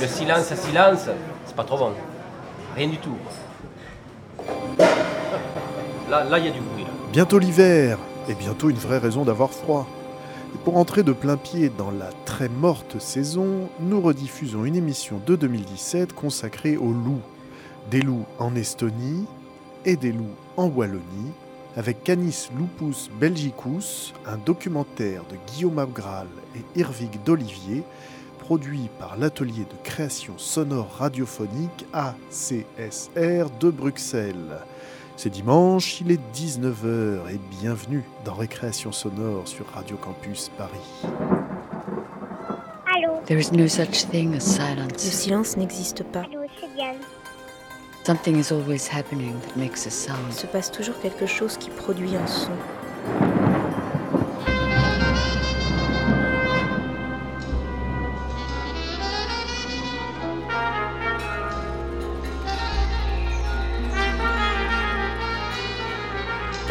Le silence à silence, c'est pas trop bon. Rien du tout. Là, il y a du bruit. Là. Bientôt l'hiver, et bientôt une vraie raison d'avoir froid. Et pour entrer de plein pied dans la très morte saison, nous rediffusons une émission de 2017 consacrée aux loups. Des loups en Estonie et des loups en Wallonie, avec Canis Lupus Belgicus, un documentaire de Guillaume Abgrall et Irvic d'Olivier, produit par l'atelier de création sonore radiophonique ACSR de Bruxelles. C'est dimanche, il est 19h et bienvenue dans Récréation sonore sur Radio Campus Paris. Allô. There is no such thing as silence. Le silence n'existe pas. Allô, c'est Diane. Something is always happening that makes a sound. Il se passe toujours quelque chose qui produit un son.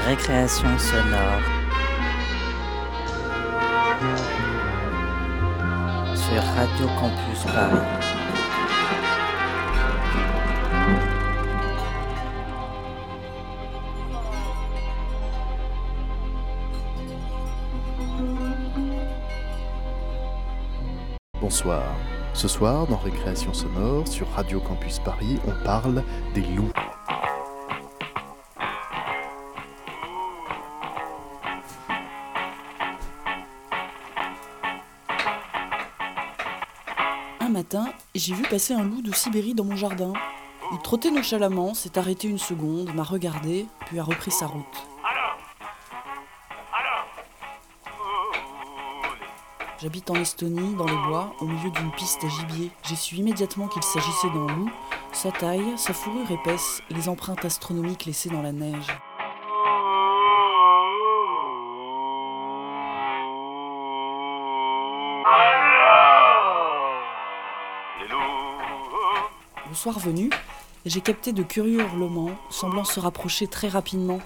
Récréation sonore sur Radio Campus Paris. Bonsoir. Ce soir, dans Récréation sonore sur Radio Campus Paris, on parle des loups. J'ai vu passer un loup de Sibérie dans mon jardin. Il trottait nonchalamment, s'est arrêté une seconde, m'a regardé, puis a repris sa route. J'habite en Estonie, dans les bois, au milieu d'une piste à gibier. J'ai su immédiatement qu'il s'agissait d'un loup, sa taille, sa fourrure épaisse, les empreintes astronomiques laissées dans la neige. Le soir venu, j'ai capté de curieux hurlements, semblant se rapprocher très rapidement.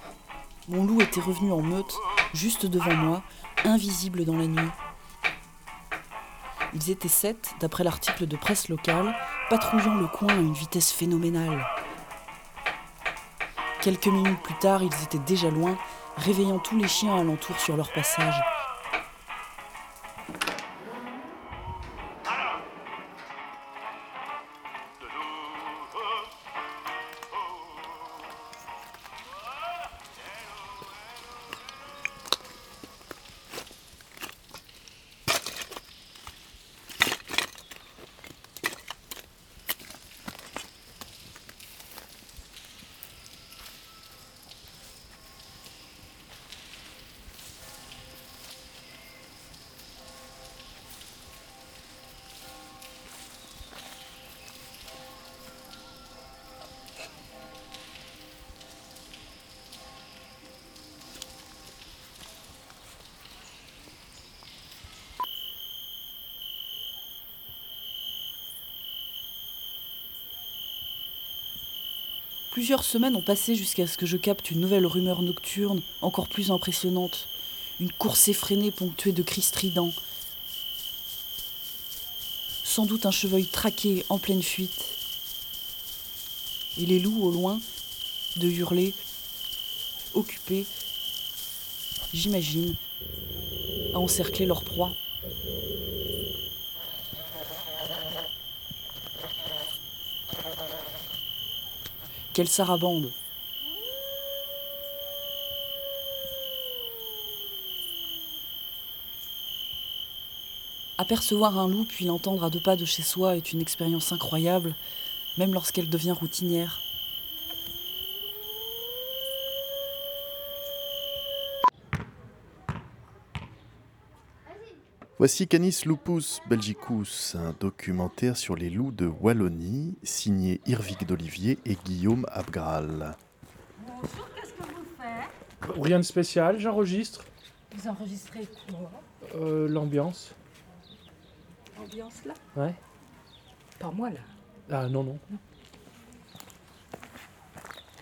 Mon loup était revenu en meute, juste devant moi, invisible dans la nuit. Ils étaient 7, d'après l'article de presse locale, patrouillant le coin à une vitesse phénoménale. Quelques minutes plus tard, ils étaient déjà loin, réveillant tous les chiens alentour sur leur passage. Plusieurs semaines ont passé jusqu'à ce que je capte une nouvelle rumeur nocturne, encore plus impressionnante. Une course effrénée ponctuée de cris stridents. Sans doute un chevreuil traqué en pleine fuite. Et les loups, au loin, de hurler, occupés, j'imagine, à encercler leur proie. Quelle sarabande! Apercevoir un loup puis l'entendre à 2 pas de chez soi est une expérience incroyable, même lorsqu'elle devient routinière. Voici Canis Lupus Belgicus, un documentaire sur les loups de Wallonie, signé Irvic d'Olivier et Guillaume Abgrall. Bonjour, qu'est-ce que vous faites ? Rien de spécial, j'enregistre. Vous enregistrez quoi ? L'ambiance. Ambiance là ? Ouais. Pas moi là ? Ah non.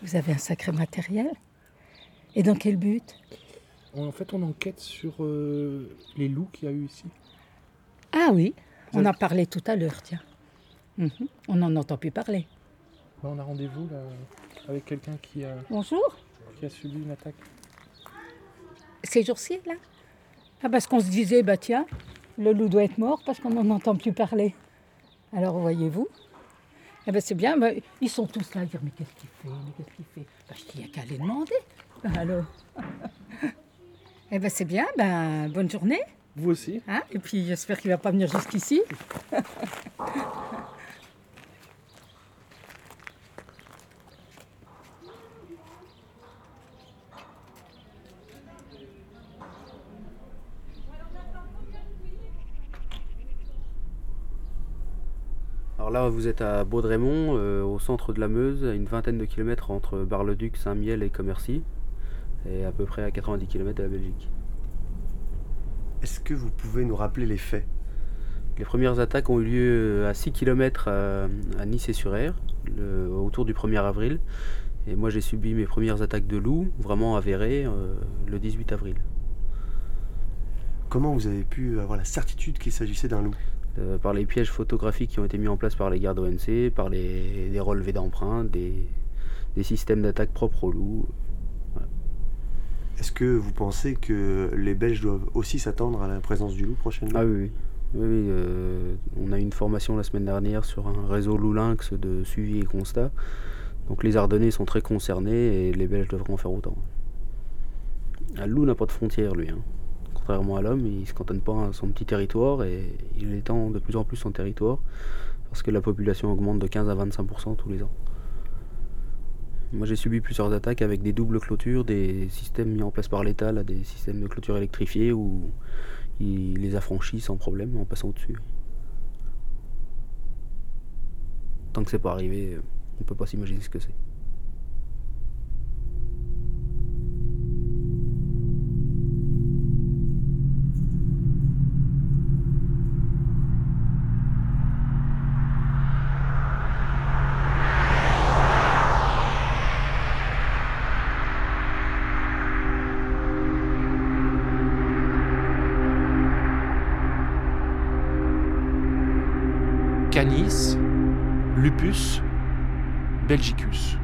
Vous avez un sacré matériel ? Et dans quel but ? En fait, on enquête sur les loups qu'il y a eu ici. Ah oui, on en parlait tout à l'heure, tiens. On n'en entend plus parler. Là, on a rendez-vous là, avec quelqu'un qui a subi une attaque. Ces jours-ci, là, parce qu'on se disait, tiens, le loup doit être mort parce qu'on n'en entend plus parler. Alors, voyez-vous, c'est bien, ils sont tous là à dire, mais qu'est-ce qu'il fait, je dis, il n'y a qu'à aller demander. Alors, c'est bien, bonne journée. Vous aussi. Hein, et puis, j'espère qu'il ne va pas venir jusqu'ici. Là, vous êtes à Baudremont, au centre de la Meuse, à une vingtaine de kilomètres entre Bar-le-Duc, Saint-Mihiel et Commercy, et à peu près à 90 km de la Belgique. Est-ce que vous pouvez nous rappeler les faits ? Les premières attaques ont eu lieu à 6 km à Nice-sur-Air, autour du 1er avril. Et moi, j'ai subi mes premières attaques de loups, vraiment avérées, le 18 avril. Comment vous avez pu avoir la certitude qu'il s'agissait d'un loup ? Par les pièges photographiques qui ont été mis en place par les gardes ONC, par les relevés d'empreintes, des systèmes d'attaque propres aux loups. Voilà. Est-ce que vous pensez que les Belges doivent aussi s'attendre à la présence du loup prochainement ? Ah oui. On a eu une formation la semaine dernière sur un réseau loup-lynx de suivi et constat. Donc les Ardennais sont très concernés et les Belges devront en faire autant. Un loup n'a pas de frontières, lui. Contrairement à l'homme, il ne se cantonne pas à son petit territoire et il étend de plus en plus son territoire parce que la population augmente de 15 à 25% tous les ans. Moi, j'ai subi plusieurs attaques avec des doubles clôtures, des systèmes mis en place par l'État, là, des systèmes de clôture électrifiés où il les affranchit sans problème en passant au-dessus. Tant que c'est pas arrivé, on ne peut pas s'imaginer ce que c'est. Canis Lupus Belgicus.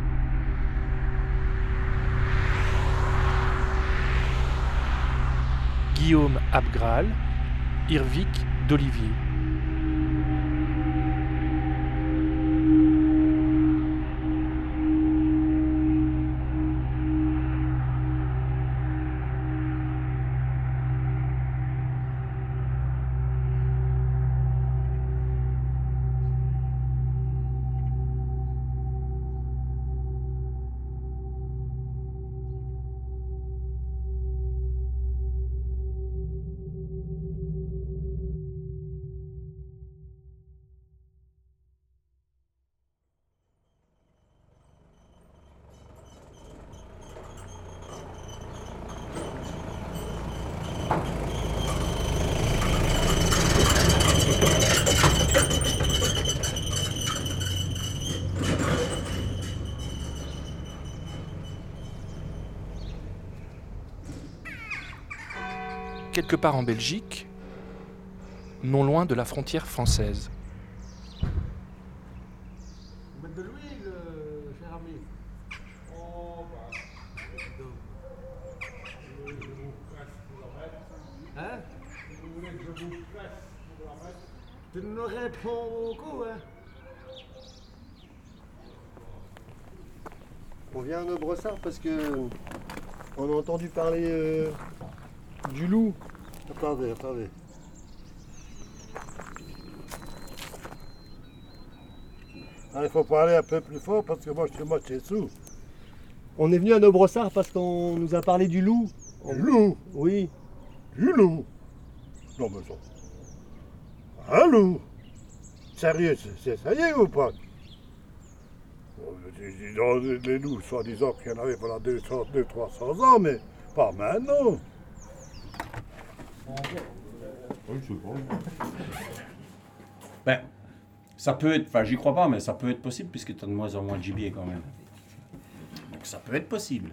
Guillaume Abgrall, Irvic d'Olivier. Quelque part en Belgique, non loin de la frontière française. De l'huile, cher ami. Tu ne réponds beaucoup, hein ? On vient de Bressard parce que on a entendu parler du loup. Attendez. Il faut parler un peu plus fort parce que moi je suis moitié sous. On est venu à nos Bressards parce qu'on nous a parlé du loup. Loup ? Oui. Du loup ? Non mais ça. Un loup ? Sérieux, c'est ça y est ou pas ? Les loups, soi-disant qu'il y en avait pendant 200-300 ans, mais pas maintenant. Ça peut être, j'y crois pas, mais ça peut être possible puisque tu as de moins en moins de gibier quand même. Donc ça peut être possible.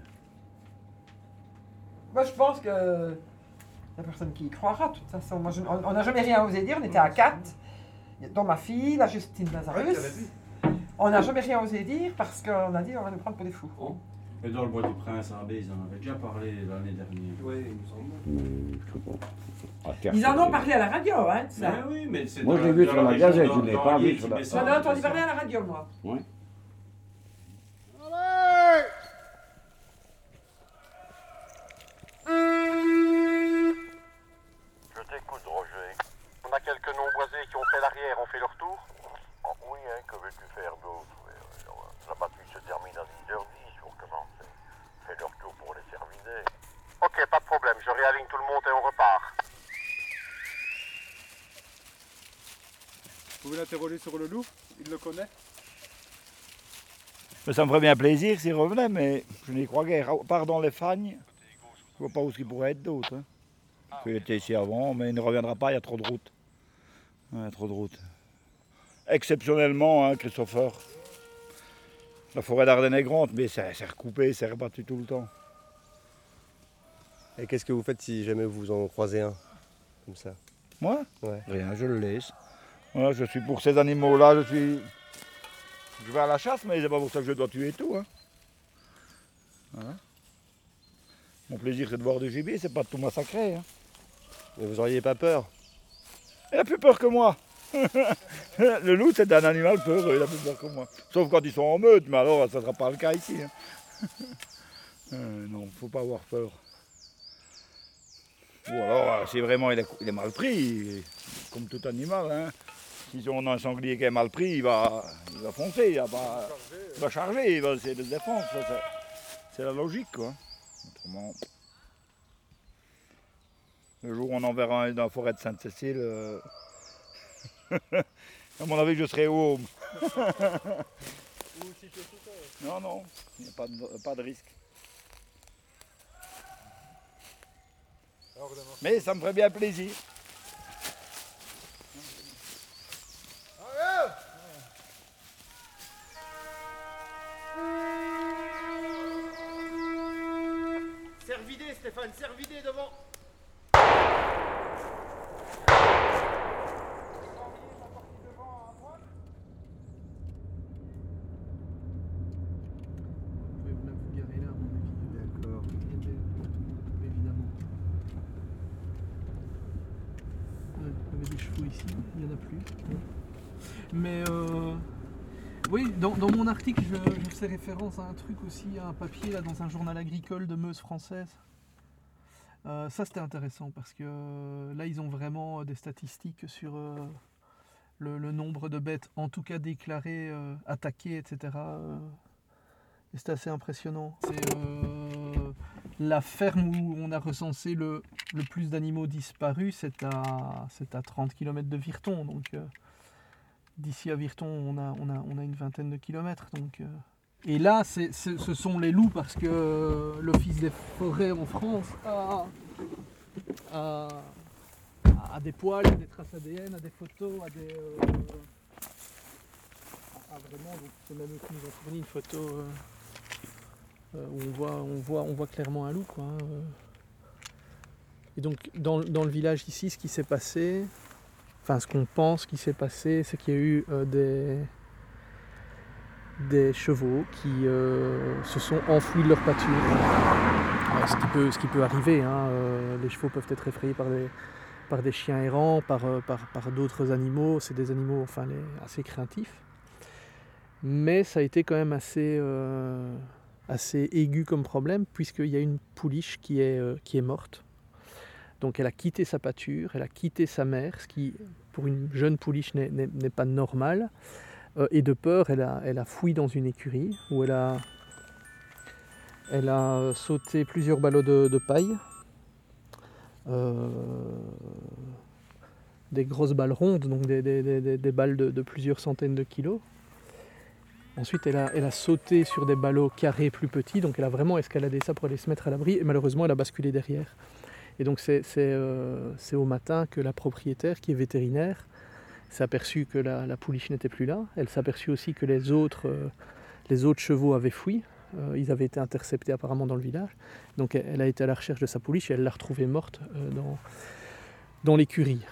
Moi je pense que la personne qui y croira, de toute façon, moi, on n'a jamais rien osé dire, on était à 4. dont ma fille, la Justine Lazarus. On n'a jamais rien osé dire parce qu'on a dit on va nous prendre pour des fous. Oh. Et dans le Bois du Prince, à Abbé, ils en avaient déjà parlé l'année dernière. Oui, il me semble. Ils en ont parlé à la radio, hein, ça. Mais oui, mais c'est moi, je l'ai vu sur la gazette, je ne l'ai pas vu sur la... J'en ai entendu parler à la radio, moi. Oui. Allez ! Je t'écoute, Roger. On a quelques non-boisés qui ont fait l'arrière, on fait leur tour. Oh, oui, hein, que veux-tu faire d'autre? La batterie se termine à 10h10 pour commencer. Fais leur tour pour les servir. Ok, pas de problème, je réaligne tout le monde et on repart. Vous voulez l'interroger sur le loup? Il le connaît? Ça me ferait bien plaisir s'il revenait, mais je n'y crois guère. Pardon les fagnes, je ne vois pas où il pourrait être d'autre. Hein. Il était ici avant, mais il ne reviendra pas, il y a trop de routes. Il y a trop de routes. Exceptionnellement, hein, Christopher. La forêt d'Ardenne est grande, mais c'est recoupé, c'est rebattu tout le temps. Et qu'est-ce que vous faites si jamais vous en croisez un, comme ça? Moi? Ouais. Rien, je le laisse. Voilà, je suis pour ces animaux-là, je suis... Je vais à la chasse, mais c'est pas pour ça que je dois tuer tout. Hein. Voilà. Mon plaisir, c'est de voir du gibier, c'est pas de tout massacrer. Hein. Mais vous auriez pas peur? Il a plus peur que moi. Le loup, c'est un animal peureux, il a plus peur que moi. Sauf quand ils sont en meute, mais alors ça ne sera pas le cas ici. Hein. Non, faut pas avoir peur. Ou alors, si vraiment il est mal pris, comme tout animal. Hein. Si on a un sanglier qui est mal pris, il va foncer, il va charger, il va essayer de se défendre. C'est la logique, quoi. Autrement, le jour où on enverra un dans la forêt de Sainte-Cécile, à mon avis, je serai home. Non, il n'y a pas de risque. Mais ça me ferait bien plaisir. Servidez, Stéphane, servidez devant. Dans mon article, je fais référence à un truc aussi, à un papier là, dans un journal agricole de Meuse française. Ça, c'était intéressant parce que là, ils ont vraiment des statistiques sur le nombre de bêtes, en tout cas déclarées, attaquées, etc. Et c'est assez impressionnant. C'est la ferme où on a recensé le plus d'animaux disparus, c'est à 30 km de Virton, donc... D'ici à Virton, on a une vingtaine de kilomètres. Donc, Et là, ce sont les loups parce que l'Office des forêts en France a des poils, a des traces ADN, a des photos, a des... vraiment, donc, c'est même eux qui nous ont fourni une photo où on voit clairement un loup. Quoi, hein. Et donc, dans le village ici, ce qui s'est passé... Enfin, ce qu'on pense qui s'est passé, c'est qu'il y a eu des chevaux qui se sont enfouis de leur pâture. Alors, ce qui peut arriver, hein, les chevaux peuvent être effrayés par des chiens errants, par d'autres animaux. C'est des animaux enfin, assez craintifs. Mais ça a été quand même assez aigu comme problème, puisqu'il y a une pouliche qui est morte. Donc elle a quitté sa pâture, elle a quitté sa mère, ce qui pour une jeune pouliche n'est pas normal. Et de peur, elle a fouillé dans une écurie où elle a sauté plusieurs ballots de paille, des grosses balles rondes, donc des balles de plusieurs centaines de kilos. Ensuite, elle a sauté sur des ballots carrés plus petits, donc elle a vraiment escaladé ça pour aller se mettre à l'abri, et malheureusement, elle a basculé derrière. Et donc c'est au matin que la propriétaire, qui est vétérinaire, s'est aperçue que la pouliche n'était plus là. Elle s'est aperçue aussi que les autres chevaux avaient fui. Ils avaient été interceptés apparemment dans le village. Donc elle a été à la recherche de sa pouliche et elle l'a retrouvée morte dans l'écurie.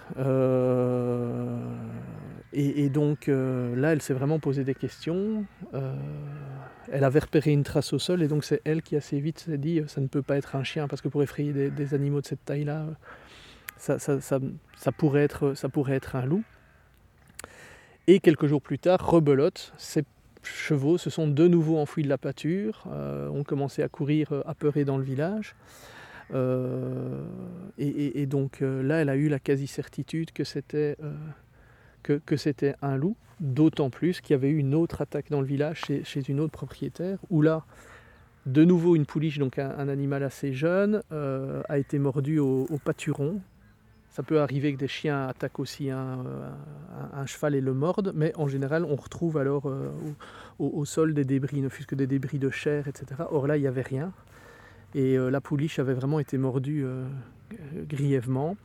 Et donc là, elle s'est vraiment posé des questions. Elle avait repéré une trace au sol, et donc c'est elle qui assez vite s'est dit ça ne peut pas être un chien, parce que pour effrayer des animaux de cette taille-là, ça pourrait être un loup. Et quelques jours plus tard, rebelote, ces chevaux se sont de nouveau enfouis de la pâture, ont commencé à courir apeurés dans le village. Et donc là, elle a eu la quasi-certitude que c'était un loup, d'autant plus qu'il y avait eu une autre attaque dans le village chez une autre propriétaire, où là, de nouveau une pouliche, donc un animal assez jeune, a été mordu au pâturon. Ça peut arriver que des chiens attaquent aussi un cheval et le mordent, mais en général, on retrouve alors au sol des débris, ne fût-ce que des débris de chair, etc. Or là, il n'y avait rien, et la pouliche avait vraiment été mordue grièvement.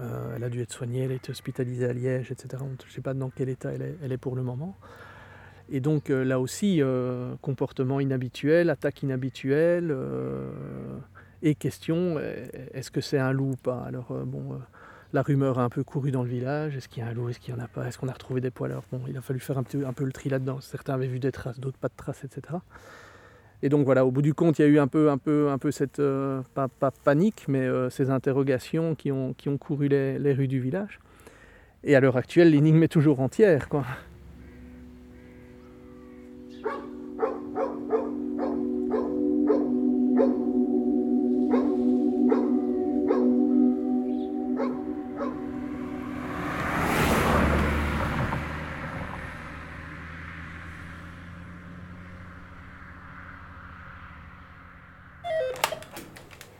Elle a dû être soignée, elle a été hospitalisée à Liège, etc. Je ne sais pas dans quel état elle est pour le moment. Et donc là aussi, comportement inhabituel, attaque inhabituelle, et question, est-ce que c'est un loup ou pas ? Alors la rumeur a un peu couru dans le village, est-ce qu'il y a un loup, est-ce qu'il n'y en a pas ? Est-ce qu'on a retrouvé des poileurs ? Bon, il a fallu faire un peu le tri là-dedans, certains avaient vu des traces, d'autres pas de traces, etc. Et donc voilà, au bout du compte, il y a eu un peu cette, pas panique, mais ces interrogations qui ont couru les rues du village. Et à l'heure actuelle, l'énigme est toujours entière, quoi.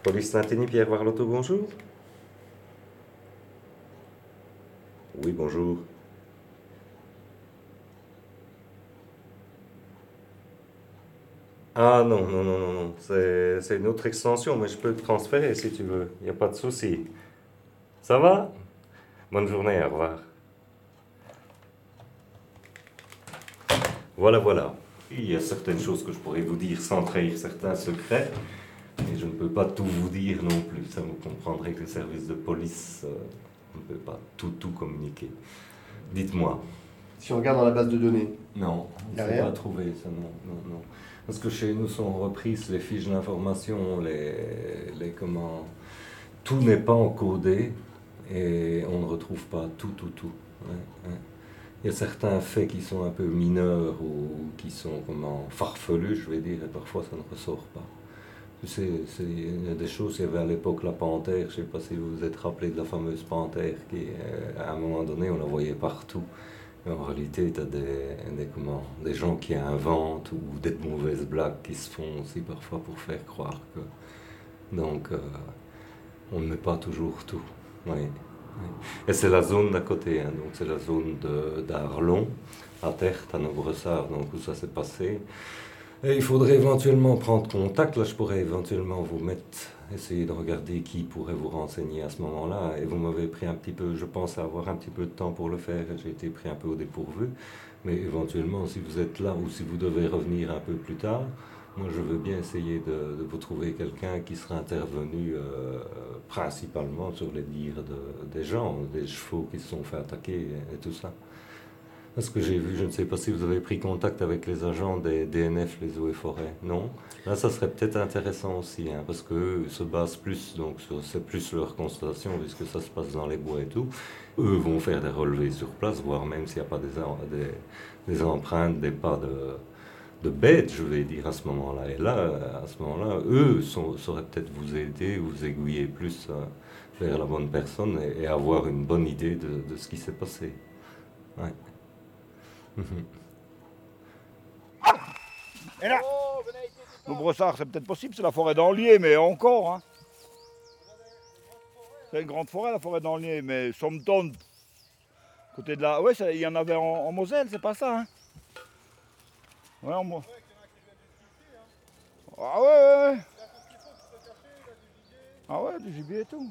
Police Saint-Denis, Pierre Varlotto, bonjour. Oui, bonjour. Ah non, c'est une autre extension, mais je peux te transférer si tu veux, il n'y a pas de souci. Ça va ? Bonne journée, au revoir. Voilà. Il y a certaines choses que je pourrais vous dire sans trahir certains secrets. Et je ne peux pas tout vous dire non plus, ça vous comprendrez que le service de police ne peut pas tout communiquer. Dites-moi. Si on regarde dans la base de données. Non, on ne s'est pas trouvé ça, non. Parce que chez nous sont reprises les fiches d'information, tout n'est pas encodé et on ne retrouve pas tout. Ouais. Il y a certains faits qui sont un peu mineurs ou qui sont farfelus, je vais dire, et parfois ça ne ressort pas. Il y a des choses, il y avait à l'époque la panthère, je ne sais pas si vous vous êtes rappelé de la fameuse panthère qui, à un moment donné, on la voyait partout. Et en réalité, tu as des gens qui inventent ou des mauvaises blagues qui se font aussi parfois pour faire croire que... Donc, on ne met pas toujours tout. Oui. Et c'est la zone d'à côté, hein, donc c'est la zone d'Arlon, à Terthes, à Bressard, donc où ça s'est passé. Et il faudrait éventuellement prendre contact, là je pourrais éventuellement vous essayer de regarder qui pourrait vous renseigner à ce moment-là, et vous m'avez pris un petit peu, je pense avoir un petit peu de temps pour le faire, j'ai été pris un peu au dépourvu, mais éventuellement si vous êtes là ou si vous devez revenir un peu plus tard, moi je veux bien essayer de vous trouver quelqu'un qui sera intervenu principalement sur les dires des gens, des chevaux qui se sont fait attaquer et tout ça. Parce que j'ai vu, je ne sais pas si vous avez pris contact avec les agents des DNF, les eaux et forêts, non ? Là, ça serait peut-être intéressant aussi, hein, parce qu'eux se basent plus, donc c'est plus leur constatation, puisque ça se passe dans les bois et tout. Eux vont faire des relevés sur place, voire même s'il n'y a pas des empreintes, des pas de bêtes, je vais dire, à ce moment-là. Et là, à ce moment-là, eux sauraient peut-être vous aider, vous aiguiller plus vers la bonne personne et avoir une bonne idée de ce qui s'est passé. Ouais. Et là, le Bressard, c'est peut-être possible, c'est la forêt d'Anlier, mais encore. Hein. C'est une grande forêt, la forêt d'Anlier, mais Sompton, côté de la... Oui, il y en avait en Moselle, c'est pas ça. Hein. Ouais, en... Ah ouais. Ah ouais, du gibier et tout.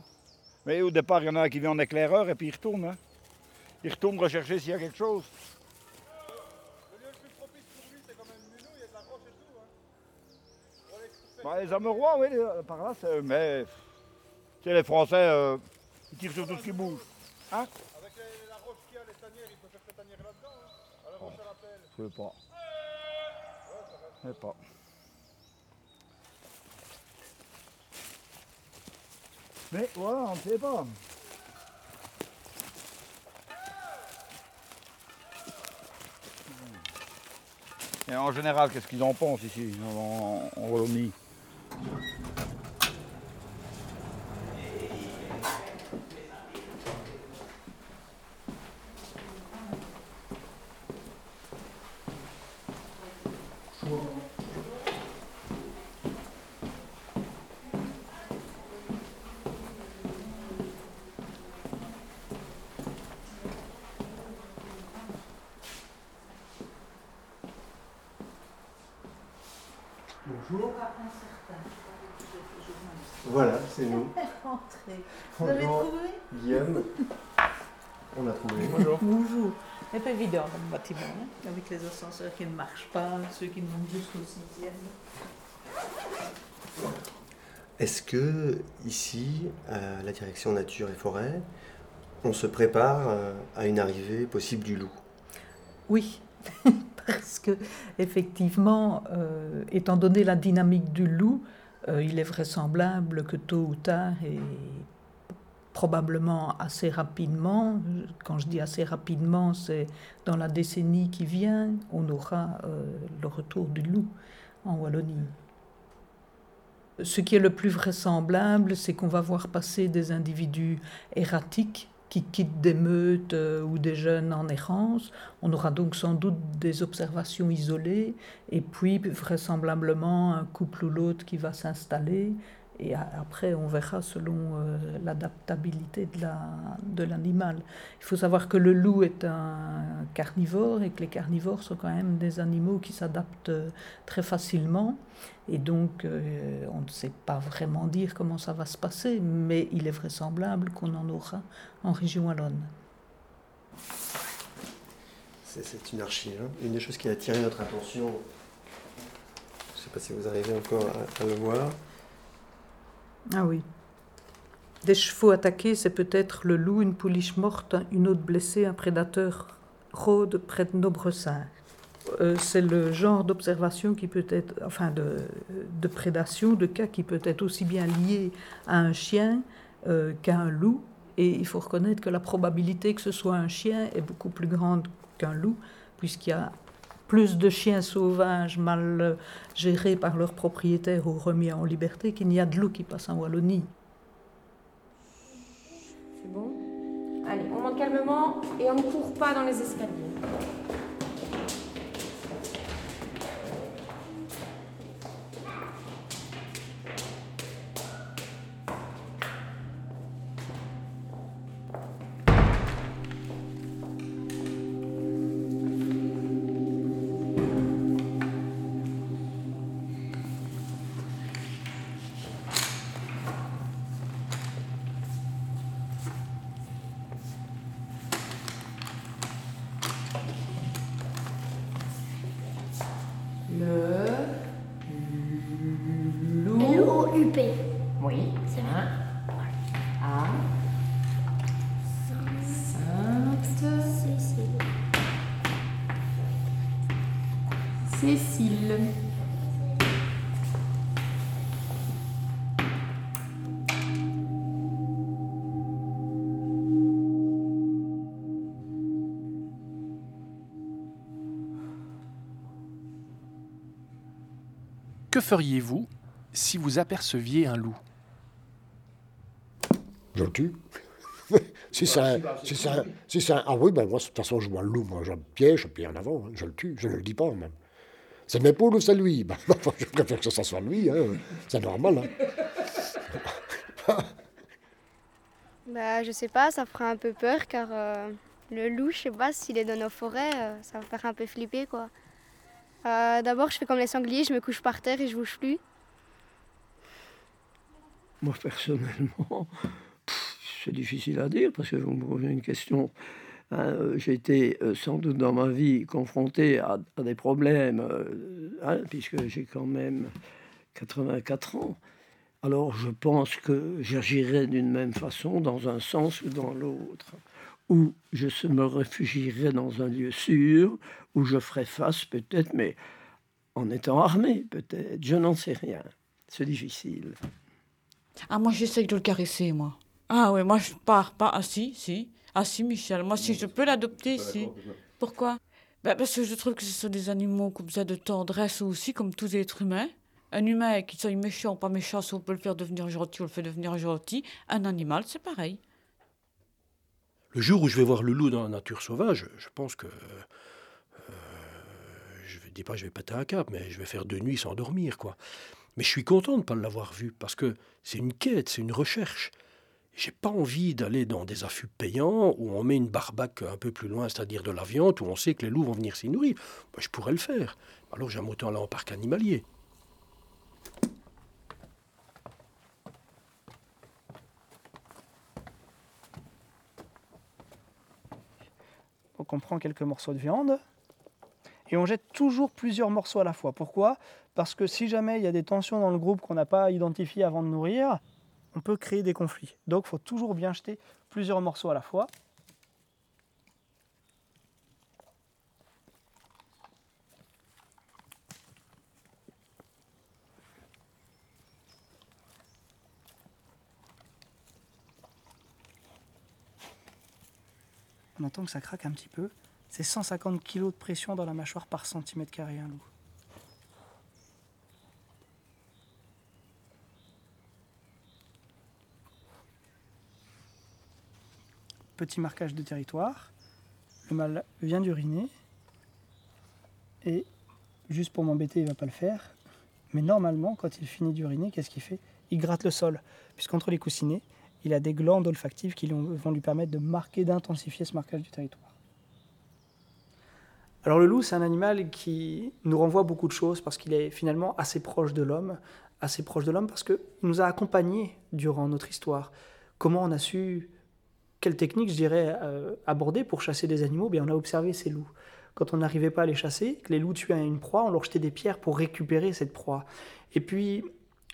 Mais au départ, il y en a un qui vient en éclaireur et puis il retourne. Hein. Il retourne rechercher s'il y a quelque chose. Bah, les Amerois, oui, par là, c'est... Mais... Tu sais, les Français, ils tirent sur tout ce qui bouge. Hein ? Avec la roche qu'il y a, les tanières, ils peuvent... Je ne sais pas. Je ne sais pas. Mais voilà, on ne sait pas. Et en général, qu'est-ce qu'ils en pensent ici, en Wallonie? Voilà, c'est nous. Vous avez trouvé Guillaume. On a trouvé. Bonjour. Bonjour. C'est pas évident comme bâtiment, hein, avec les ascenseurs qui ne marchent pas, ceux qui montent jusqu'au 6e. Est-ce que ici, à la direction nature et forêt, on se prépare à une arrivée possible du loup? Oui. Parce que, effectivement, étant donné la dynamique du loup, il est vraisemblable que tôt ou tard, et probablement assez rapidement, quand je dis assez rapidement, c'est dans la décennie qui vient, on aura le retour du loup en Wallonie. Ce qui est le plus vraisemblable, c'est qu'on va voir passer des individus erratiques, qui quittent des meutes ou des jeunes en errance. On aura donc sans doute des observations isolées et puis vraisemblablement un couple ou l'autre qui va s'installer et après on verra selon l'adaptabilité de l'animal. Il faut savoir que le loup est un carnivore et que les carnivores sont quand même des animaux qui s'adaptent très facilement et donc on ne sait pas vraiment dire comment ça va se passer, mais il est vraisemblable qu'on en aura en région wallonne. C'est une archive, hein. Une des choses qui a attiré notre attention, je ne sais pas si vous arrivez encore à le voir. Ah oui. Des chevaux attaqués, c'est peut-être le loup, une pouliche morte, une autre blessée, un prédateur rôde près de nos Bressards. C'est le genre d'observation qui peut être, enfin de prédation, de cas qui peut être aussi bien lié à un chien qu'à un loup. Et il faut reconnaître que la probabilité que ce soit un chien est beaucoup plus grande qu'un loup, puisqu'il y a plus de chiens sauvages mal gérés par leurs propriétaires ou remis en liberté qu'il n'y a de loups qui passent en Wallonie. C'est bon? Allez, on monte calmement et on ne court pas dans les escaliers. Cécile. Que feriez-vous si vous aperceviez un loup? Je le tue. Si c'est un... Ah oui, ben moi, de toute façon, je vois le loup, moi, je le piège, je piège en avant, hein, je le tue, je ne le dis pas même. C'est mes poules ou c'est lui? Ben, je préfère que ça soit lui, hein. C'est normal. Hein. Je sais pas, ça fera un peu peur car le loup, je sais pas, s'il est dans nos forêts, ça va faire un peu flipper quoi. D'abord, je fais comme les sangliers, je me couche par terre et je bouge plus. Moi personnellement, c'est difficile à dire parce que vous me posez une question. J'ai été sans doute dans ma vie confronté à des problèmes, puisque j'ai quand même 84 ans. Alors je pense que j'agirais d'une même façon dans un sens ou dans l'autre, ou je me réfugierais dans un lieu sûr, où je ferai face peut-être, mais en étant armé peut-être, je n'en sais rien. C'est difficile. Ah, moi j'essaye de le caresser, moi. Ah oui, moi je pars pas. Ah si, si. Ah si, Michel, moi si je peux l'adopter, si. Pourquoi ? Parce que je trouve que ce sont des animaux comme ça de tendresse aussi, comme tous les êtres humains. Un humain, qu'il soit méchant ou pas méchant, si on peut le faire devenir gentil, on le fait devenir gentil. Un animal, c'est pareil. Le jour où je vais voir le loup dans la nature sauvage, je pense que... je ne dis pas que je vais péter un câble, mais je vais faire 2 nuits sans dormir, quoi. Mais je suis content de ne pas l'avoir vu, parce que c'est une quête, c'est une recherche. J'ai pas envie d'aller dans des affûts payants où on met une barbaque un peu plus loin, c'est-à-dire de la viande, où on sait que les loups vont venir s'y nourrir. Ben, je pourrais le faire. Alors j'aime autant aller en parc animalier. Donc on prend quelques morceaux de viande et on jette toujours plusieurs morceaux à la fois. Pourquoi ? Parce que si jamais il y a des tensions dans le groupe qu'on n'a pas identifiées avant de nourrir, on peut créer des conflits. Donc il faut toujours bien jeter plusieurs morceaux à la fois. On entend que ça craque un petit peu. C'est 150 kg de pression dans la mâchoire par centimètre carré, un loup. Petit marquage de territoire, le mâle vient d'uriner, et juste pour m'embêter, il ne va pas le faire, mais normalement, quand il finit d'uriner, qu'est-ce qu'il fait ? Il gratte le sol, puisqu'entre les coussinets, il a des glandes olfactives qui vont lui permettre de marquer, d'intensifier ce marquage du territoire. Alors le loup, c'est un animal qui nous renvoie beaucoup de choses, parce qu'il est finalement assez proche de l'homme, parce qu'il nous a accompagnés durant notre histoire. Comment on a su... Quelle technique, je dirais, aborder pour chasser des animaux ? Bien, on a observé ces loups. Quand on n'arrivait pas à les chasser, que les loups tuaient une proie, on leur jetait des pierres pour récupérer cette proie. Et puis,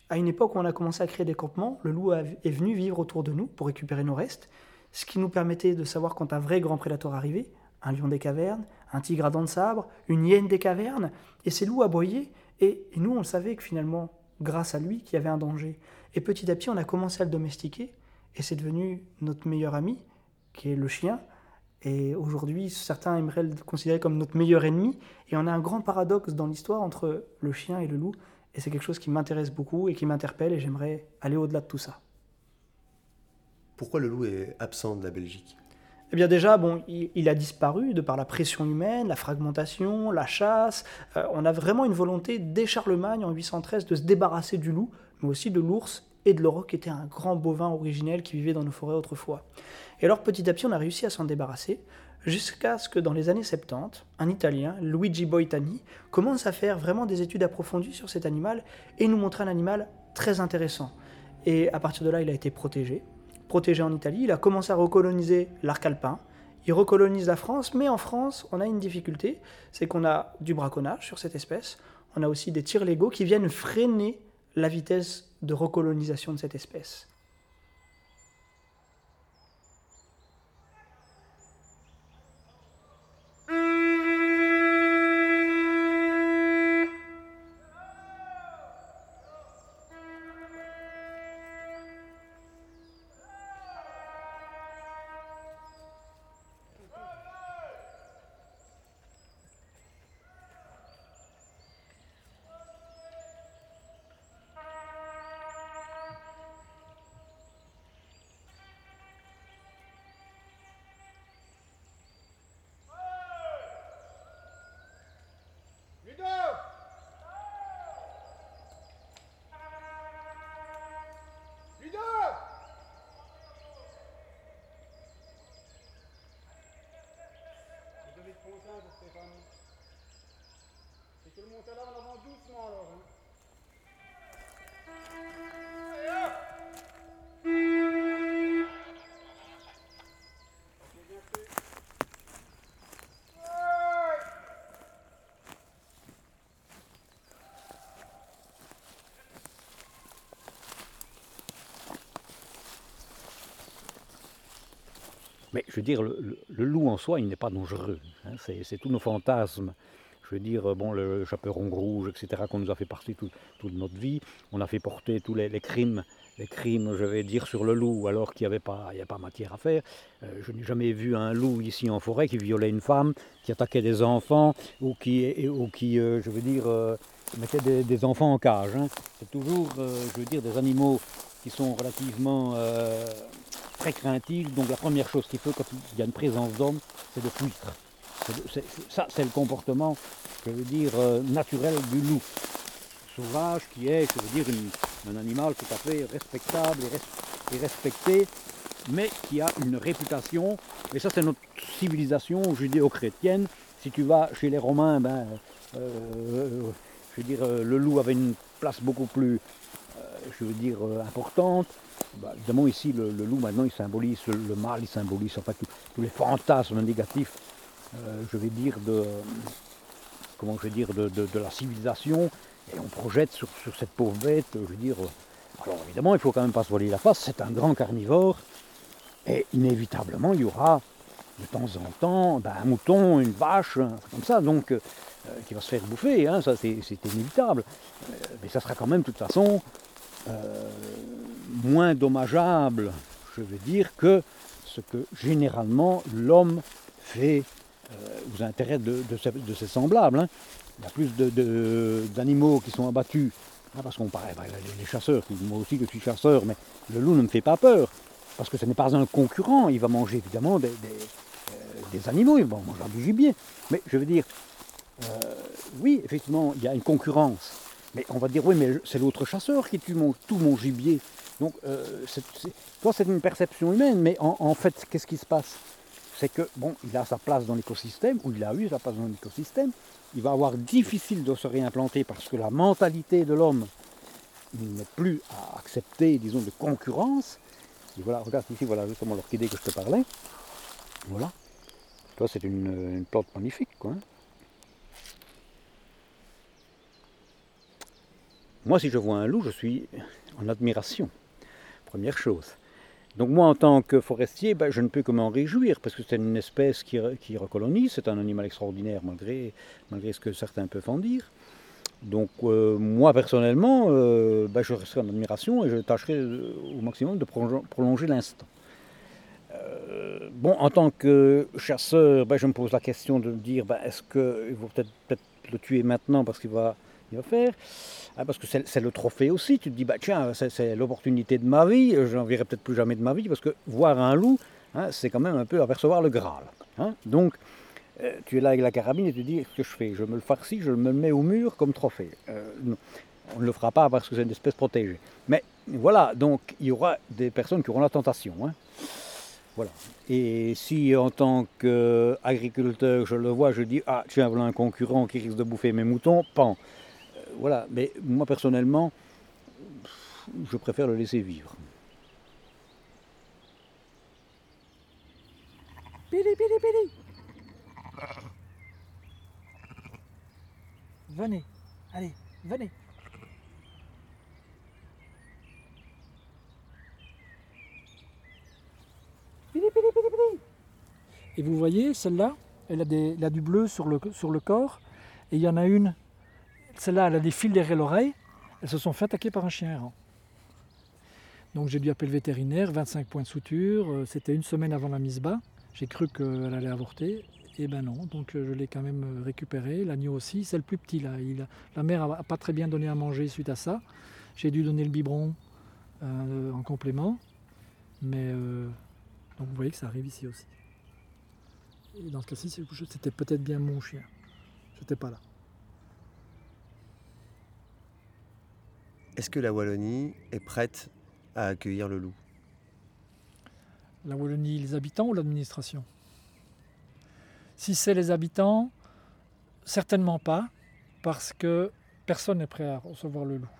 à une époque où on a commencé à créer des campements, le loup est venu vivre autour de nous pour récupérer nos restes, ce qui nous permettait de savoir quand un vrai grand prédateur arrivait, un lion des cavernes, un tigre à dents de sabre, une hyène des cavernes, et ces loups aboyaient, et nous, on savait que finalement, grâce à lui, qu'il y avait un danger. Et petit à petit, on a commencé à le domestiquer, et c'est devenu notre meilleur ami, qui est le chien. Et aujourd'hui, certains aimeraient le considérer comme notre meilleur ennemi. Et on a un grand paradoxe dans l'histoire entre le chien et le loup. Et c'est quelque chose qui m'intéresse beaucoup et qui m'interpelle. Et j'aimerais aller au-delà de tout ça. Pourquoi le loup est absent de la Belgique ? Eh bien déjà, bon, il a disparu de par la pression humaine, la fragmentation, la chasse. On a vraiment une volonté, dès Charlemagne en 813, de se débarrasser du loup, mais aussi de l'ours et de l'auroch, qui était un grand bovin originel qui vivait dans nos forêts autrefois. Et alors, petit à petit, on a réussi à s'en débarrasser, jusqu'à ce que, dans les années 70, un Italien, Luigi Boitani, commence à faire vraiment des études approfondies sur cet animal et nous montrer un animal très intéressant. Et à partir de là, il a été protégé en Italie. Il a commencé à recoloniser l'arc alpin. Il recolonise la France, mais en France, on a une difficulté, c'est qu'on a du braconnage sur cette espèce. On a aussi des tirs légaux qui viennent freiner la vitesse de recolonisation de cette espèce. Mais je veux dire, le loup en soi, il n'est pas dangereux. Hein. C'est tous nos fantasmes. Je veux dire, bon, le chaperon rouge, etc., qu'on nous a fait porter toute notre vie. On a fait porter tous les crimes, je vais dire, sur le loup, alors qu'il n'y avait pas matière à faire. Je n'ai jamais vu un loup ici en forêt qui violait une femme, qui attaquait des enfants, ou qui je veux dire, mettait des enfants en cage. Hein. C'est toujours, je veux dire, des animaux qui sont relativement très craintifs. Donc la première chose qu'il faut quand il y a une présence d'hommes, c'est de fuir. Ça, c'est le comportement, je veux dire, naturel du loup sauvage, qui est, je veux dire, un animal tout à fait respectable et respecté, mais qui a une réputation. Et ça, c'est notre civilisation judéo-chrétienne. Si tu vas chez les Romains, je veux dire, le loup avait une place beaucoup plus, je veux dire, importante. Bah, évidemment, ici, le loup, maintenant, il symbolise le mal, il symbolise en fait tous les fantasmes négatifs. Je vais dire de la civilisation, et on projette sur cette pauvre bête, je veux dire. Alors évidemment, il ne faut quand même pas se voiler la face, c'est un grand carnivore, et inévitablement, il y aura de temps en temps un mouton, une vache, comme ça, donc, qui va se faire bouffer, hein, ça c'est inévitable, mais ça sera quand même de toute façon moins dommageable, je veux dire, que ce que généralement l'homme fait aux intérêts de ses semblables. Hein. Il y a plus d'animaux qui sont abattus, hein, parce qu'on parle les chasseurs, moi aussi je suis chasseur, mais le loup ne me fait pas peur, parce que ce n'est pas un concurrent, il va manger évidemment des animaux, il va manger du gibier. Mais je veux dire, oui, effectivement, il y a une concurrence, mais on va dire, oui, mais c'est l'autre chasseur qui tue tout mon gibier. Donc, toi, c'est une perception humaine, mais en fait, qu'est-ce qui se passe ? C'est que, bon, il a sa place dans l'écosystème, ou il a eu sa place dans l'écosystème, il va avoir difficile de se réimplanter parce que la mentalité de l'homme n'est plus à accepter, disons, de concurrence. Et voilà, regarde ici, voilà justement l'orchidée que je te parlais. Voilà. Toi, c'est une plante magnifique, quoi. Moi, si je vois un loup, je suis en admiration. Première chose. Donc moi, en tant que forestier, je ne peux que m'en réjouir, parce que c'est une espèce qui recolonise, c'est un animal extraordinaire, malgré ce que certains peuvent en dire. Donc moi, personnellement, je resterai en admiration et je tâcherai au maximum de prolonger l'instant. En tant que chasseur, je me pose la question de me dire, est-ce qu'il faut peut-être le tuer maintenant parce qu'il va... faire, parce que c'est le trophée aussi. Tu te dis, tiens, c'est l'opportunité de ma vie, je n'en verrai peut-être plus jamais de ma vie, parce que voir un loup, hein, c'est quand même un peu apercevoir le Graal. Hein. Donc, tu es là avec la carabine et tu te dis, qu'est-ce que je fais? Je me le farcis, je me le mets au mur comme trophée. Non, on ne le fera pas parce que c'est une espèce protégée. Mais voilà, donc il y aura des personnes qui auront la tentation. Hein. Voilà. Et si en tant qu'agriculteur, je le vois, je dis, ah, tiens, voilà un concurrent qui risque de bouffer mes moutons, pan. Voilà, mais moi personnellement, je préfère le laisser vivre. Pili, pili, pili. Venez, allez, venez. Pili, pili, pili, pili. Et vous voyez, celle-là, elle a du bleu sur le corps, et il y en a une. Celle-là, elle a des fils derrière l'oreille, elles se sont fait attaquer par un chien errant. Donc j'ai dû appeler le vétérinaire, 25 points de suture, c'était une semaine avant la mise bas, j'ai cru qu'elle allait avorter, et ben non, donc je l'ai quand même récupérée, l'agneau aussi, c'est le plus petit là, la mère n'a pas très bien donné à manger suite à ça, j'ai dû donner le biberon en complément, mais donc vous voyez que ça arrive ici aussi. Et dans ce cas-ci, c'était peut-être bien mon chien, j'étais pas là. Est-ce que la Wallonie est prête à accueillir le loup? La Wallonie, les habitants ou l'administration? Si c'est les habitants, certainement pas, parce que personne n'est prêt à recevoir le loup.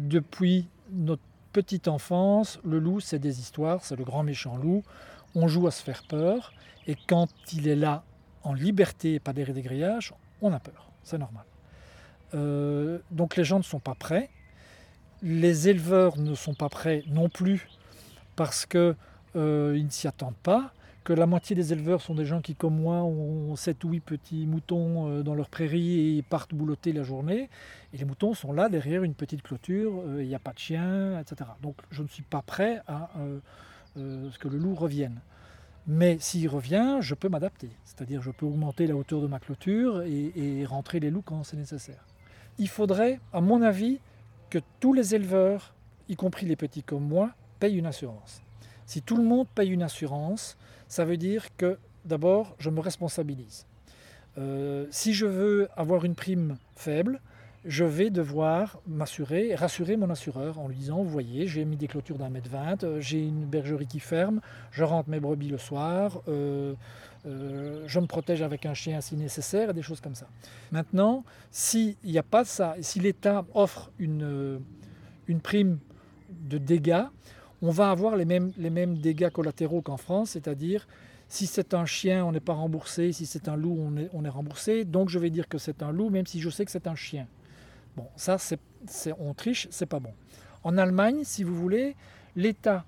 Depuis notre petite enfance, le loup, c'est des histoires, c'est le grand méchant loup. On joue à se faire peur, et quand il est là, en liberté, pas derrière des grillages, on a peur, c'est normal. Donc les gens ne sont pas prêts. Les éleveurs ne sont pas prêts non plus parce qu'ils ne s'y attendent pas, que la moitié des éleveurs sont des gens qui, comme moi, ont 7 ou 8 petits moutons dans leur prairie et partent boulotter la journée. Et les moutons sont là, derrière une petite clôture, il n'y a pas de chien, etc. Donc je ne suis pas prêt à ce que le loup revienne. Mais s'il revient, je peux m'adapter. C'est-à-dire je peux augmenter la hauteur de ma clôture et rentrer les loups quand c'est nécessaire. Il faudrait, à mon avis, que tous les éleveurs, y compris les petits comme moi, payent une assurance. Si tout le monde paye une assurance, ça veut dire que, d'abord, je me responsabilise. Si je veux avoir une prime faible, je vais devoir m'assurer, rassurer mon assureur en lui disant « Vous voyez, j'ai mis des clôtures d'1,20 m, j'ai une bergerie qui ferme, je rentre mes brebis le soir, je me protège avec un chien si nécessaire », et des choses comme ça. Maintenant, s'il n'y a pas ça, si l'État offre une prime de dégâts, on va avoir les mêmes dégâts collatéraux qu'en France, c'est-à-dire si c'est un chien, on n'est pas remboursé, si c'est un loup, on est remboursé, donc je vais dire que c'est un loup, même si je sais que c'est un chien. Bon, ça, on triche, c'est pas bon. En Allemagne, si vous voulez, l'État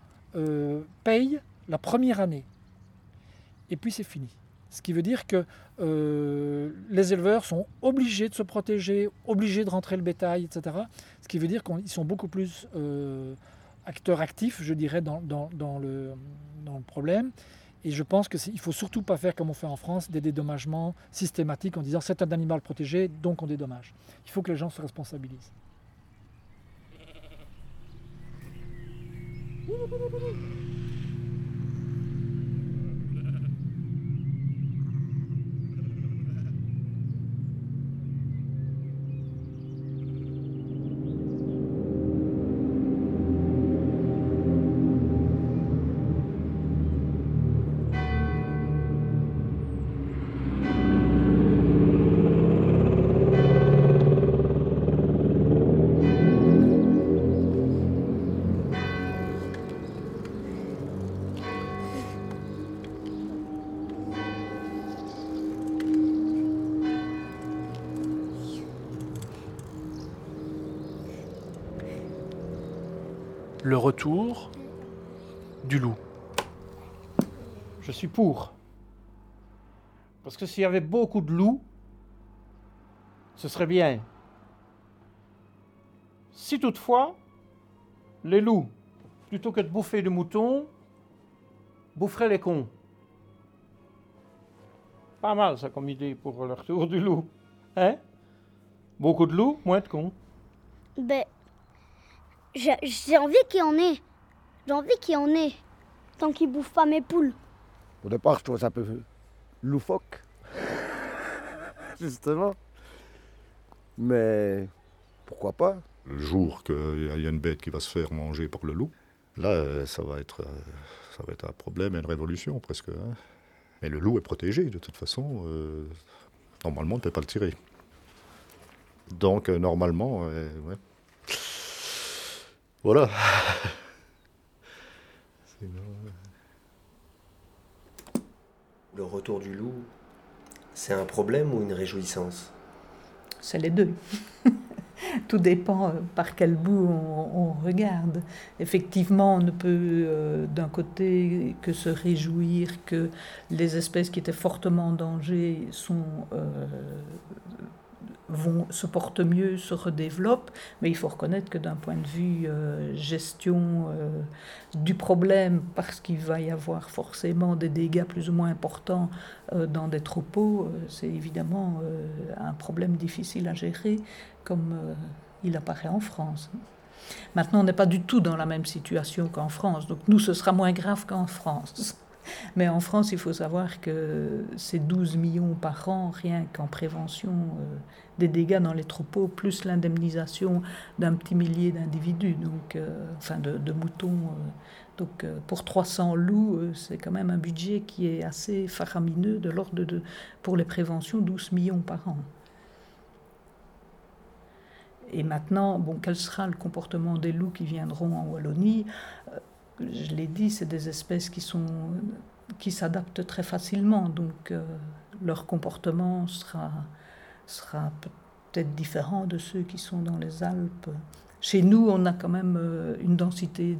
paye la première année, et puis c'est fini. Ce qui veut dire que les éleveurs sont obligés de se protéger, obligés de rentrer le bétail, etc. Ce qui veut dire qu'ils sont beaucoup plus... acteur actif, je dirais, dans le problème. Et je pense qu'il ne faut surtout pas faire comme on fait en France, des dédommagements systématiques en disant « c'est un animal protégé, donc on dédommage ». Il faut que les gens se responsabilisent. Le retour du loup. Je suis pour. Parce que s'il y avait beaucoup de loups, ce serait bien. Si toutefois, les loups, plutôt que de bouffer des moutons, boufferaient les cons. Pas mal ça comme idée pour le retour du loup. Hein? Beaucoup de loups, moins de cons. Ben... J'ai envie qu'il y en ait. J'ai envie qu'il y en ait. Tant qu'il ne bouffe pas mes poules. Au départ, je trouve ça un peu loufoque. Justement. Mais pourquoi pas? Le jour qu'il y a une bête qui va se faire manger par le loup, là, ça va être un problème et une révolution presque. Hein. Mais le loup est protégé de toute façon. Normalement, on ne peut pas le tirer. Donc, normalement, ouais. Voilà. Le retour du loup, c'est un problème ou une réjouissance? C'est les deux. Tout dépend par quel bout on regarde. Effectivement, on ne peut d'un côté que se réjouir que les espèces qui étaient fortement en danger se portent mieux, se redéveloppent, mais il faut reconnaître que d'un point de vue gestion du problème, parce qu'il va y avoir forcément des dégâts plus ou moins importants dans des troupeaux, c'est évidemment un problème difficile à gérer, comme il apparaît en France. Maintenant, on n'est pas du tout dans la même situation qu'en France, donc nous, ce sera moins grave qu'en France. Mais en France, il faut savoir que c'est 12 millions par an, rien qu'en prévention des dégâts dans les troupeaux, plus l'indemnisation d'un petit millier d'individus, donc, de moutons. Donc pour 300 loups, c'est quand même un budget qui est assez faramineux, de l'ordre de, pour les préventions, 12 millions par an. Et maintenant, bon, quel sera le comportement des loups qui viendront en Wallonie ? Je l'ai dit, c'est des espèces qui s'adaptent très facilement, donc leur comportement sera peut-être différent de ceux qui sont dans les Alpes. Chez nous, on a quand même une densité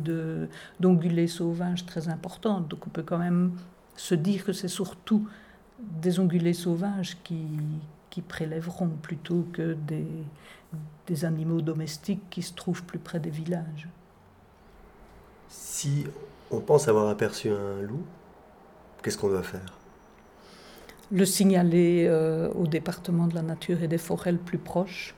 d'ongulés sauvages très importante, donc on peut quand même se dire que c'est surtout des ongulés sauvages qui prélèveront plutôt que des animaux domestiques qui se trouvent plus près des villages. Si on pense avoir aperçu un loup, qu'est-ce qu'on doit faire ? Le signaler au département de la nature et des forêts le plus proche.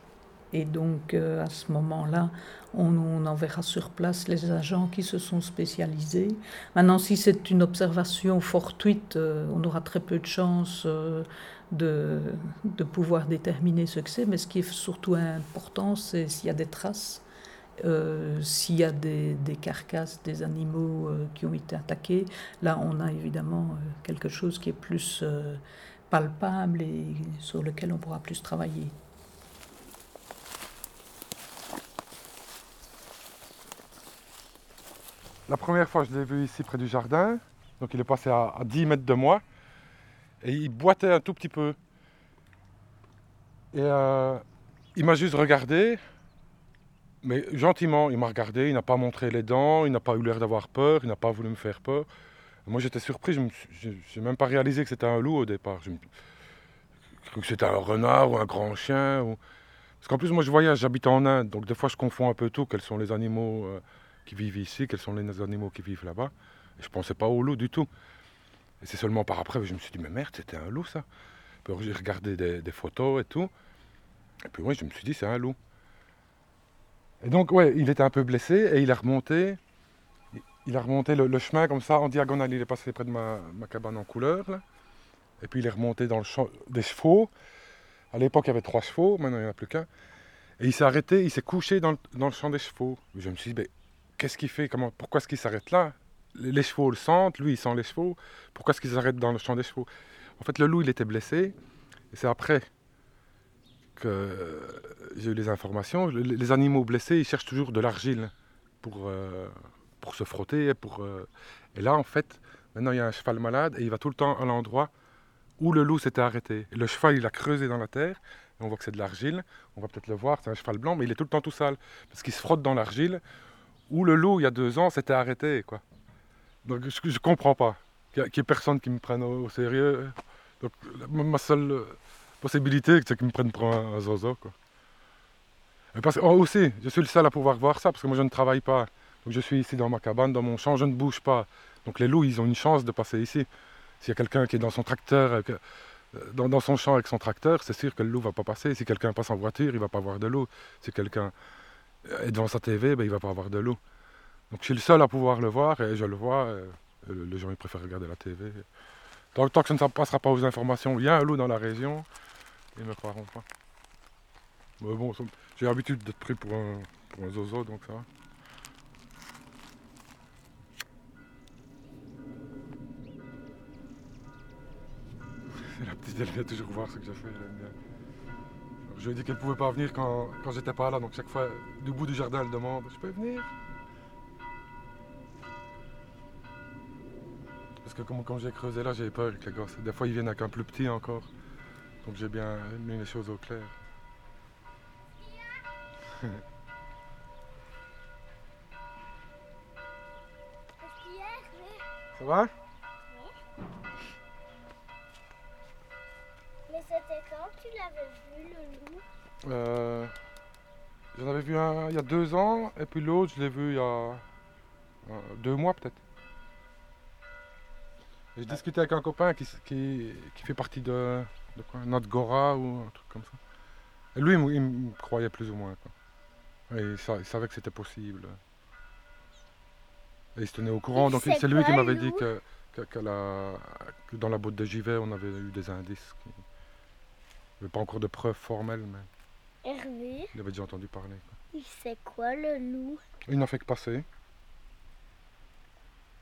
Et donc, à ce moment-là, on enverra sur place les agents qui se sont spécialisés. Maintenant, si c'est une observation fortuite, on aura très peu de chances de pouvoir déterminer ce que c'est. Mais ce qui est surtout important, c'est s'il y a des traces, s'il y a des carcasses, des animaux qui ont été attaqués. Là, on a évidemment quelque chose qui est plus palpable et sur lequel on pourra plus travailler. La première fois, je l'ai vu ici près du jardin, donc il est passé à 10 mètres de moi, et il boitait un tout petit peu. Et il m'a juste regardé, mais gentiment, il m'a regardé, il n'a pas montré les dents, il n'a pas eu l'air d'avoir peur, il n'a pas voulu me faire peur. Moi, j'étais surpris, je n'ai même pas réalisé que c'était un loup au départ. Que c'était un renard ou un grand chien. Parce qu'en plus, moi, je voyage, j'habite en Inde, donc des fois, je confonds un peu tout, quels sont les animaux qui vivent ici, quels sont les animaux qui vivent là-bas. Et je ne pensais pas au loup du tout. Et c'est seulement par après que je me suis dit, mais merde, c'était un loup ça. Puis j'ai regardé des photos et tout. Et puis oui, je me suis dit, c'est un loup. Et donc, ouais, il était un peu blessé et il a remonté le chemin comme ça en diagonale. Il est passé près de ma cabane en couleur, là. Et puis il est remonté dans le champ des chevaux. À l'époque, il y avait 3 chevaux, maintenant il n'y en a plus qu'un. Et il s'est arrêté, il s'est couché dans le champ des chevaux. Et je me suis dit, mais qu'est-ce qu'il fait ? Pourquoi est-ce qu'il s'arrête là ? Les chevaux le sentent, lui il sent les chevaux. Pourquoi est-ce qu'il s'arrête dans le champ des chevaux ? En fait, le loup il était blessé. Et c'est après que j'ai eu les informations. Les animaux blessés, ils cherchent toujours de l'argile pour se frotter. Et là, en fait, maintenant il y a un cheval malade et il va tout le temps à l'endroit où le loup s'était arrêté. Et le cheval il a creusé dans la terre. Et on voit que c'est de l'argile. On va peut-être le voir, c'est un cheval blanc, mais il est tout le temps tout sale parce qu'il se frotte dans l'argile. Où le loup, il y a 2 ans, s'était arrêté, quoi. Donc, je comprends pas. Qu'il y ait personne qui me prenne au sérieux. Donc, ma seule possibilité, c'est qu'ils me prennent pour un zozo, quoi. Et parce que, aussi, je suis le seul à pouvoir voir ça, parce que moi, je ne travaille pas. Donc, je suis ici dans ma cabane, dans mon champ, je ne bouge pas. Donc, les loups, ils ont une chance de passer ici. S'il y a quelqu'un qui est dans son tracteur, dans son champ avec son tracteur, c'est sûr que le loup ne va pas passer. Si quelqu'un passe en voiture, il ne va pas voir de loup. Si quelqu'un et devant sa TV, ben, il ne va pas avoir de loup. Donc je suis le seul à pouvoir le voir, et je le vois, les gens ils préfèrent regarder la TV. Tant que ça ne passera pas aux informations, il y a un loup dans la région, ils ne me croiront pas. Mais bon, j'ai l'habitude d'être pris pour un zozo, donc ça va. La petite, elle vient toujours voir ce que j'ai fait, j'aime bien. Je lui ai dit qu'elle ne pouvait pas venir quand j'étais pas là, donc chaque fois, du bout du jardin, elle demande « Je peux venir ?» Parce que comme j'ai creusé là, j'ai peur avec les gosses. Des fois, ils viennent avec un plus petit encore, donc j'ai bien mis les choses au clair. Ça va ? Oui. Mais c'était quand tu l'avais vu, le loup ? J'en avais vu un il y a 2 ans, et puis l'autre, je l'ai vu il y a 2 mois peut-être. Et j'ai discuté avec un copain qui fait partie de quoi, notre Gora ou un truc comme ça. Et lui, il me croyait plus ou moins, quoi. Et il savait que c'était possible. Et il se tenait au courant, donc c'est lui qui m'avait dit que dans la botte de Givet, on avait eu des indices. Il n'y avait pas encore de preuves formelles, mais Hervé, il avait déjà entendu parler, quoi. Il sait quoi, le loup ? Il n'a fait que passer.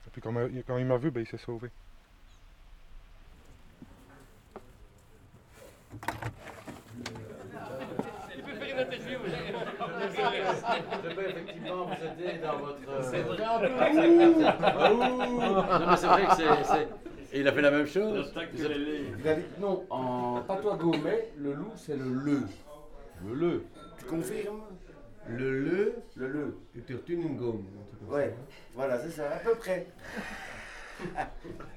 Et puis quand il m'a vu, ben, il s'est sauvé. Il peut faire une interview. Je peux effectivement vous aider dans votre... C'est vrai, non, mais c'est vrai que c'est... Et il a fait la même chose. Il a dit non, en patois gourmet, le loup c'est le leu. Le leu. Tu confirmes ? Le leu. Le leu. Tu te retournes une gomme. Ouais, voilà, c'est ça, à peu près.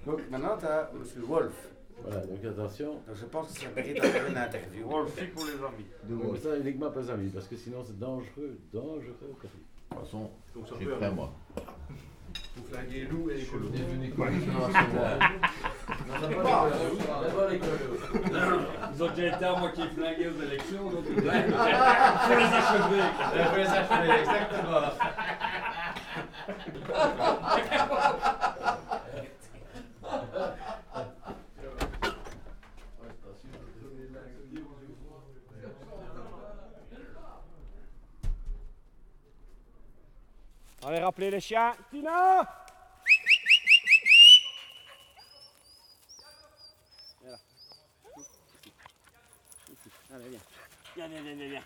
Donc maintenant, tu as M. Wolf. Voilà, donc attention. Donc, je pense que ça mérite une interview. Wolf pour les amis. Donc ça, uniquement pour les amis, parce que sinon c'est dangereux, dangereux. De toute façon, j'ai prêt à moi. Vous flaguez les loups et les colos. D'abord les colos. Ils ont déjà été à moi qui ai flingué aux élections, donc il faut les achever. Il faut les achever, exactement. Allez, rappeler les chiens. Tina! Voilà. Allez, viens. Viens.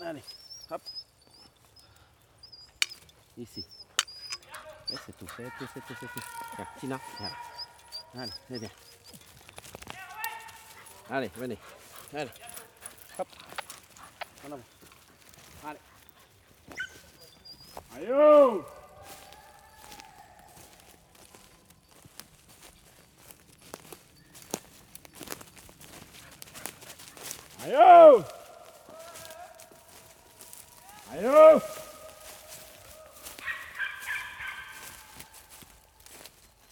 Allez, hop. Ici. Et c'est tout. Viens, Tina, viens. Allez, c'est bien. Allez, venez. Allez. Hop. En avant. Allez. Allez, oh! Allez, oh!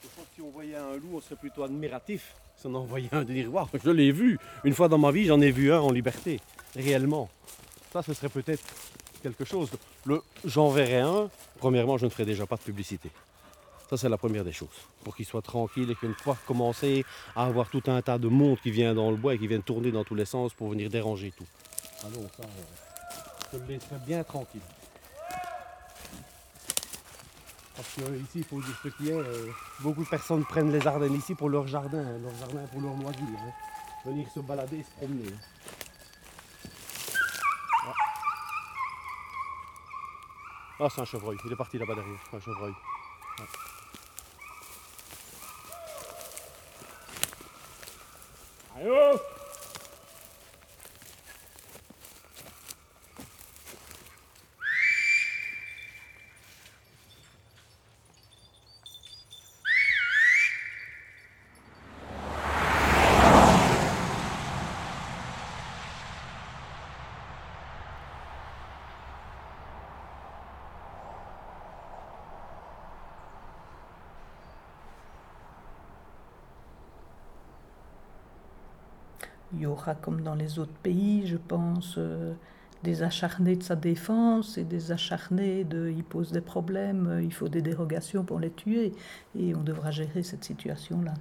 Je pense que si on voyait un loup, on serait plutôt admiratif. Si on en voyait un, de dire waouh, je l'ai vu. Une fois dans ma vie, j'en ai vu un en liberté, réellement. Ça, ce serait peut-être quelque chose. J'en verrai un, premièrement, je ne ferai déjà pas de publicité. Ça, c'est la première des choses. Pour qu'il soit tranquille et qu'une fois commencer à avoir tout un tas de monde qui vient dans le bois et qui viennent tourner dans tous les sens pour venir déranger tout. Alors, ça, je le laisserai bien tranquille. Parce qu'ici, il faut dire ce qu'il y a. Beaucoup de personnes prennent les Ardennes ici pour leur jardin pour leur loisir. Venir se balader et se promener. Ah, c'est un chevreuil, il est parti là-bas derrière, un chevreuil. Ouais. Allez, oh! Il y aura, comme dans les autres pays, je pense, des acharnés de sa défense et des acharnés de « il pose des problèmes, il faut des dérogations pour les tuer ». Et on devra gérer cette situation-là.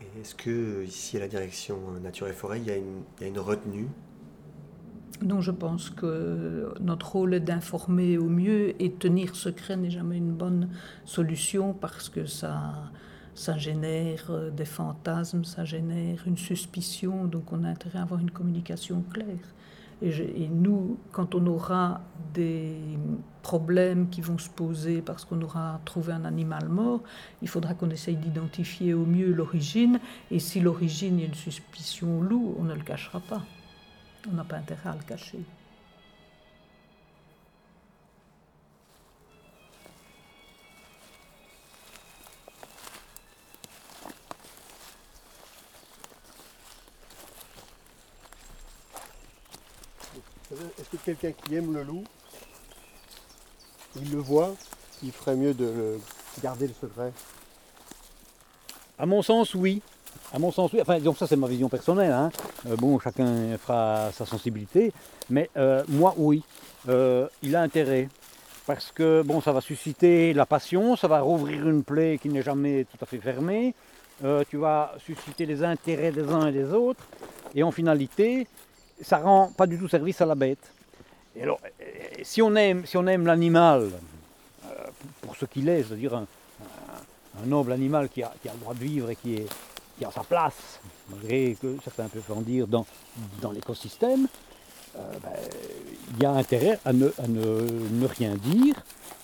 Et est-ce que ici à la direction Nature et Forêt, il y a une retenue ? Non, je pense que notre rôle est d'informer au mieux et tenir secret n'est jamais une bonne solution parce que ça génère des fantasmes, ça génère une suspicion, donc on a intérêt à avoir une communication claire. Et nous, quand on aura des problèmes qui vont se poser parce qu'on aura trouvé un animal mort, il faudra qu'on essaye d'identifier au mieux l'origine, et si l'origine est une suspicion loup, on ne le cachera pas. On n'a pas intérêt à le cacher. Est-ce que quelqu'un qui aime le loup, il le voit, il ferait mieux de garder le secret? À mon sens, oui. Enfin, donc ça, c'est ma vision personnelle. Hein. Bon, chacun fera sa sensibilité. Mais moi, oui. Il a intérêt. Parce que, bon, ça va susciter la passion, ça va rouvrir une plaie qui n'est jamais tout à fait fermée. Tu vas susciter les intérêts des uns et des autres. Et en finalité, ça rend pas du tout service à la bête. Et alors, si on aime l'animal, pour ce qu'il est, c'est-à-dire un noble animal qui a le droit de vivre et qui a sa place, malgré que certains peuvent en dire dans l'écosystème, il y a intérêt à ne rien dire,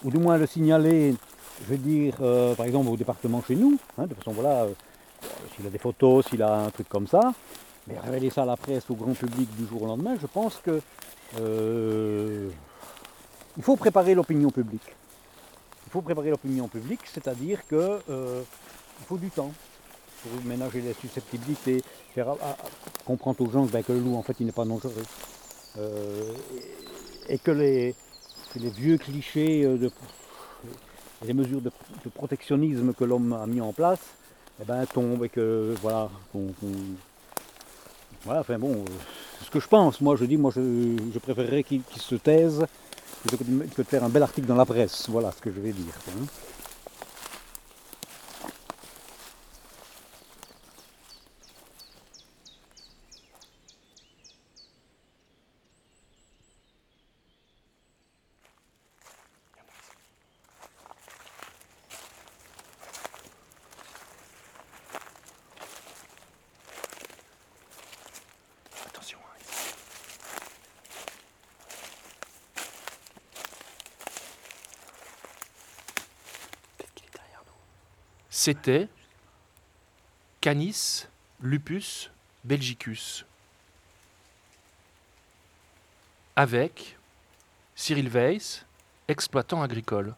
ou du moins le signaler, je veux dire, par exemple au département chez nous, hein, de façon, voilà, s'il a des photos, s'il a un truc comme ça, mais révéler ça à la presse, au grand public du jour au lendemain, je pense que il faut préparer l'opinion publique. faut préparer l'opinion publique, c'est-à-dire qu'il faut du temps pour ménager les susceptibilités, faire comprendre aux gens que le loup, en fait, il n'est pas dangereux. Et que les vieux clichés, les mesures de protectionnisme que l'homme a mis en place, eh ben, tombent et que, voilà, voilà, enfin bon, c'est ce que je pense. Moi, je dis, je préférerais qu'ils se taisent que de faire un bel article dans la presse. Voilà ce que je vais dire. C'était Canis Lupus Belgicus avec Cyril Weiss, exploitant agricole,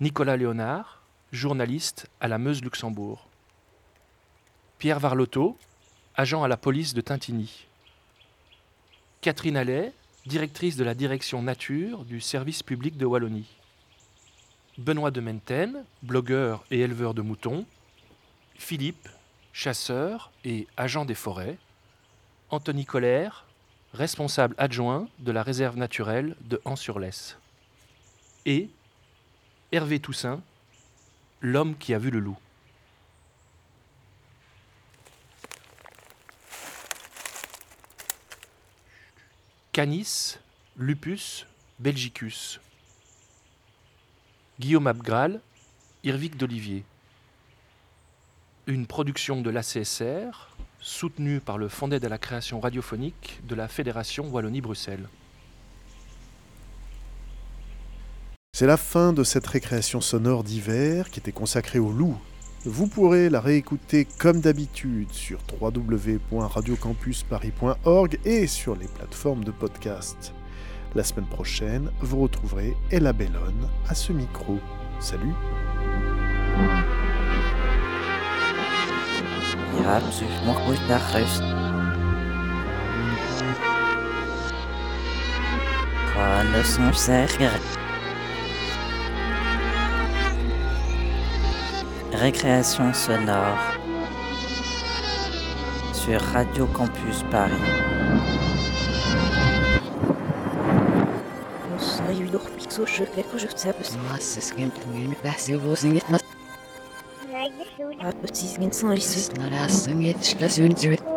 Nicolas Léonard, journaliste à la Meuse-Luxembourg, Pierre Varlotto, agent à la police de Tintigny, Catherine Allais, directrice de la direction nature du service public de Wallonie, Benoît de Menten, blogueur et éleveur de moutons, Philippe, chasseur et agent des forêts, Anthony Collère, responsable adjoint de la réserve naturelle de Han-sur-Lesse, et Hervé Toussaint, l'homme qui a vu le loup. Canis Lupus Belgicus. Guillaume Abgrall, Irvic d'Olivier. Une production de l'ACSR, soutenue par le Fonds d'aide à la création radiophonique de la Fédération Wallonie-Bruxelles. C'est la fin de cette récréation sonore d'hiver qui était consacrée au loup. Vous pourrez la réécouter comme d'habitude sur www.radiocampusparis.org et sur les plateformes de podcast. La semaine prochaine, vous retrouverez Ella Bellone à ce micro. Salut. Die haben sich noch gut nach rechts. Kann das noch sagen? Récréation sonore sur Radio Campus Paris. So schön, der Kuschel selbst. Was ist denn mit was du wo singst? Nein, ich will. Was ist denn so? Ich ist nur das Singen, das Singen.